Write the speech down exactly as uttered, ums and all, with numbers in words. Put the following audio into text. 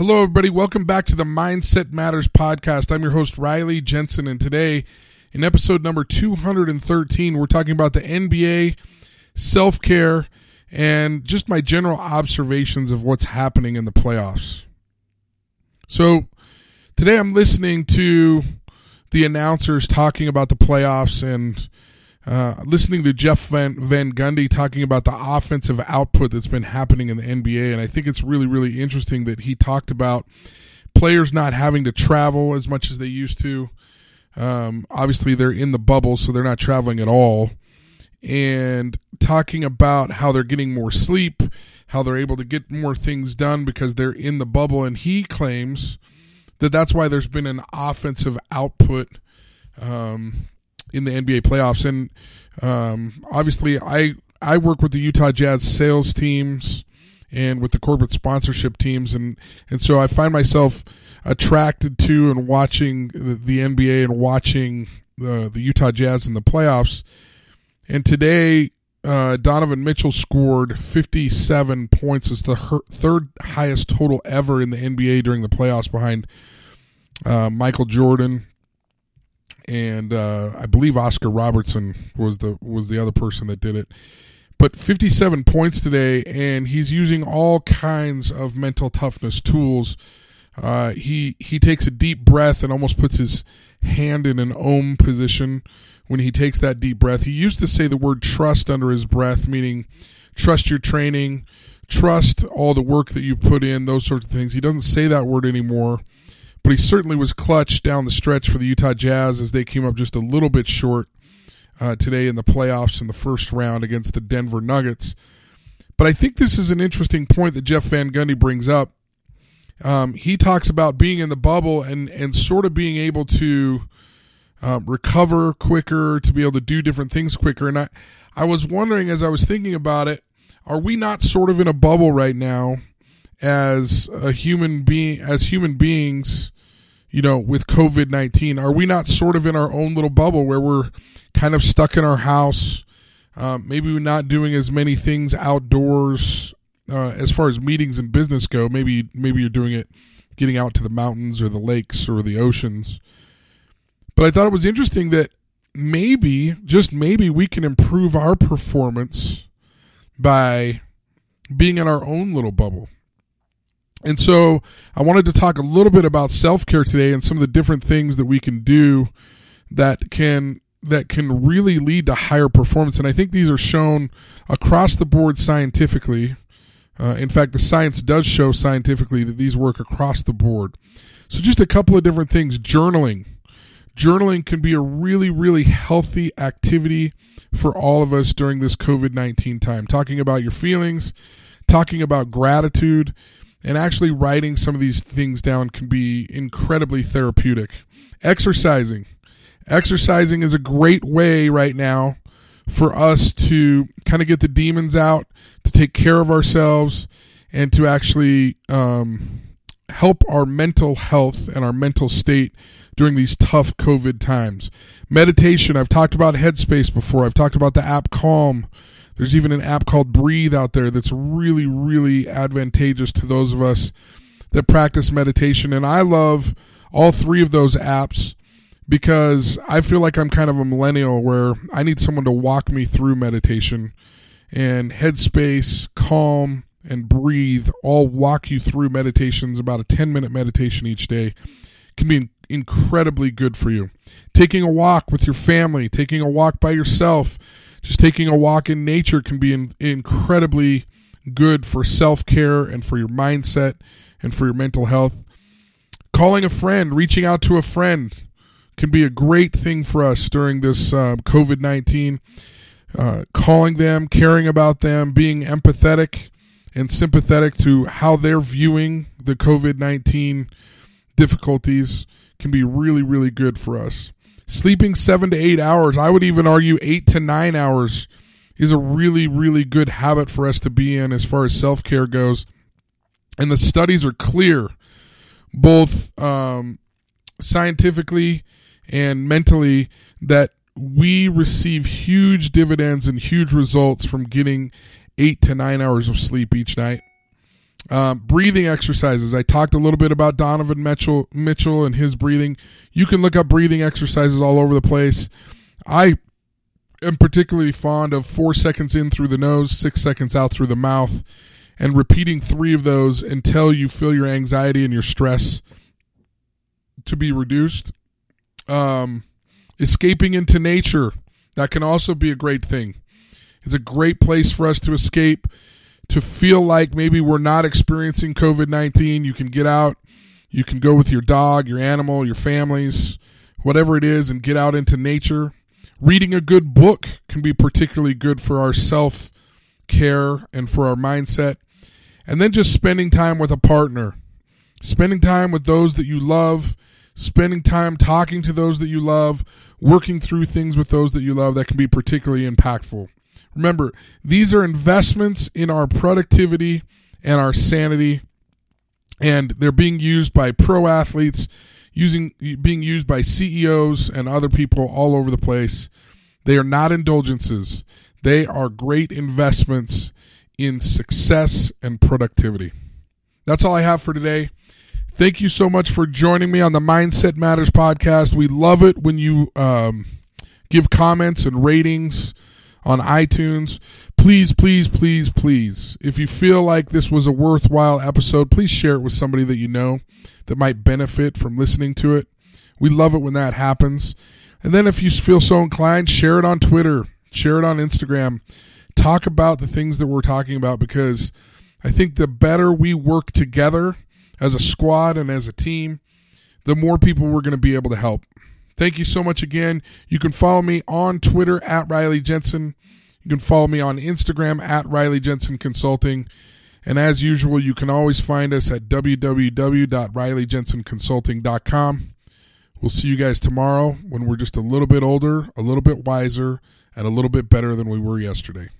Hello, everybody. Welcome back to the Mindset Matters podcast. I'm your host, Riley Jensen, and today, in episode number two hundred thirteen, we're talking about the N B A, self-care, and just my general observations of what's happening in the playoffs. So, today I'm listening to the announcers talking about the playoffs and uh, listening to Jeff Van, Van Gundy talking about the offensive output that's been happening in the N B A. And I think it's really, really interesting that he talked about players not having to travel as much as they used to. Um, obviously, they're in the bubble, so they're not traveling at all. And talking about how they're getting more sleep, how they're able to get more things done because they're in the bubble. And he claims that that's why there's been an offensive output um, in the N B A playoffs. And um, obviously, I, I work with the Utah Jazz sales teams and with the corporate sponsorship teams. And, and so I find myself attracted to and watching the, the N B A and watching the, the Utah Jazz in the playoffs. And today, uh, Donovan Mitchell scored fifty-seven points. It's the her- third highest total ever in the N B A during the playoffs behind uh, Michael Jordan. And uh, I believe Oscar Robertson was the was the other person that did it. But fifty-seven points today, and he's using all kinds of mental toughness tools. Uh, he he takes a deep breath and almost puts his hand in an om position when he takes that deep breath. He used to say the word trust under his breath, meaning trust your training, trust all the work that you've put in, those sorts of things. He doesn't say that word anymore, but he certainly was clutch down the stretch for the Utah Jazz as they came up just a little bit short uh, today in the playoffs in the first round against the Denver Nuggets. But I think this is an interesting point that Jeff Van Gundy brings up. Um, he talks about being in the bubble and, and sort of being able to um, recover quicker, to be able to do different things quicker. And I, I was wondering as I was thinking about it, are we not sort of in a bubble right now as a human being, as human beings, you know, with COVID nineteen? Are we not sort of in our own little bubble where we're kind of stuck in our house? Um, maybe we're not doing as many things outdoors. Uh, as far as meetings and business go, maybe maybe you're doing it getting out to the mountains or the lakes or the oceans. But I thought it was interesting that maybe, just maybe, we can improve our performance by being in our own little bubble. And so I wanted to talk a little bit about self-care today and some of the different things that we can do that can that can really lead to higher performance. And I think these are shown across the board scientifically. Uh, in fact, the science does show scientifically that these work across the board. So just a couple of different things. Journaling. Journaling can be a really, really healthy activity for all of us during this COVID nineteen time. Talking about your feelings, talking about gratitude, and actually writing some of these things down can be incredibly therapeutic. Exercising. Exercising is a great way right now for us to kind of get the demons out, to take care of ourselves, and to actually um, help our mental health and our mental state during these tough COVID times. Meditation, I've talked about Headspace before. I've talked about the app Calm. There's even an app called Breathe out there that's really, really advantageous to those of us that practice meditation. And I love all three of those apps, because I feel like I'm kind of a millennial where I need someone to walk me through meditation. And Headspace, Calm, and Breathe all walk you through meditations, about a ten-minute meditation each day. Can be incredibly good for you. Taking a walk with your family, taking a walk by yourself, just taking a walk in nature can be in- incredibly good for self-care and for your mindset and for your mental health. Calling a friend, reaching out to a friend, can be a great thing for us during this uh, COVID nineteen. Uh, calling them, caring about them, being empathetic and sympathetic to how they're viewing the COVID nineteen difficulties can be really, really good for us. Sleeping seven to eight hours, I would even argue eight to nine hours, is a really, really good habit for us to be in as far as self-care goes. And the studies are clear, both um, scientifically and mentally, that we receive huge dividends and huge results from getting eight to nine hours of sleep each night. Uh, breathing exercises. I talked a little bit about Donovan Mitchell, Mitchell and his breathing. You can look up breathing exercises all over the place. I am particularly fond of four seconds in through the nose, six seconds out through the mouth, and repeating three of those until you feel your anxiety and your stress to be reduced. Um, escaping into nature. That can also be a great thing. It's a great place for us to escape, to feel like maybe we're not experiencing covid nineteen. You can get out. You can go with your dog, your animal, your families, whatever it is, and get out into nature. Reading a good book can be particularly good for our self-care and for our mindset. And then just spending time with a partner, spending time with those that you love, spending time talking to those that you love, working through things with those that you love, that can be particularly impactful. Remember, these are investments in our productivity and our sanity, and they're being used by pro athletes, using being used by C E Os and other people all over the place. They are not indulgences. They are great investments in success and productivity. That's all I have for today. Thank you so much for joining me on the Mindset Matters podcast. We love it when you um, give comments and ratings on iTunes. Please, please, please, please, if you feel like this was a worthwhile episode, please share it with somebody that you know that might benefit from listening to it. We love it when that happens. And then if you feel so inclined, share it on Twitter, share it on Instagram. Talk about the things that we're talking about, because I think the better we work together as a squad and as a team, the more people we're going to be able to help. Thank you so much again. You can follow me on Twitter at Riley Jensen. You can follow me on Instagram at Riley Jensen Consulting. And as usual, you can always find us at w w w dot riley jensen consulting dot com. We'll see you guys tomorrow when we're just a little bit older, a little bit wiser, and a little bit better than we were yesterday.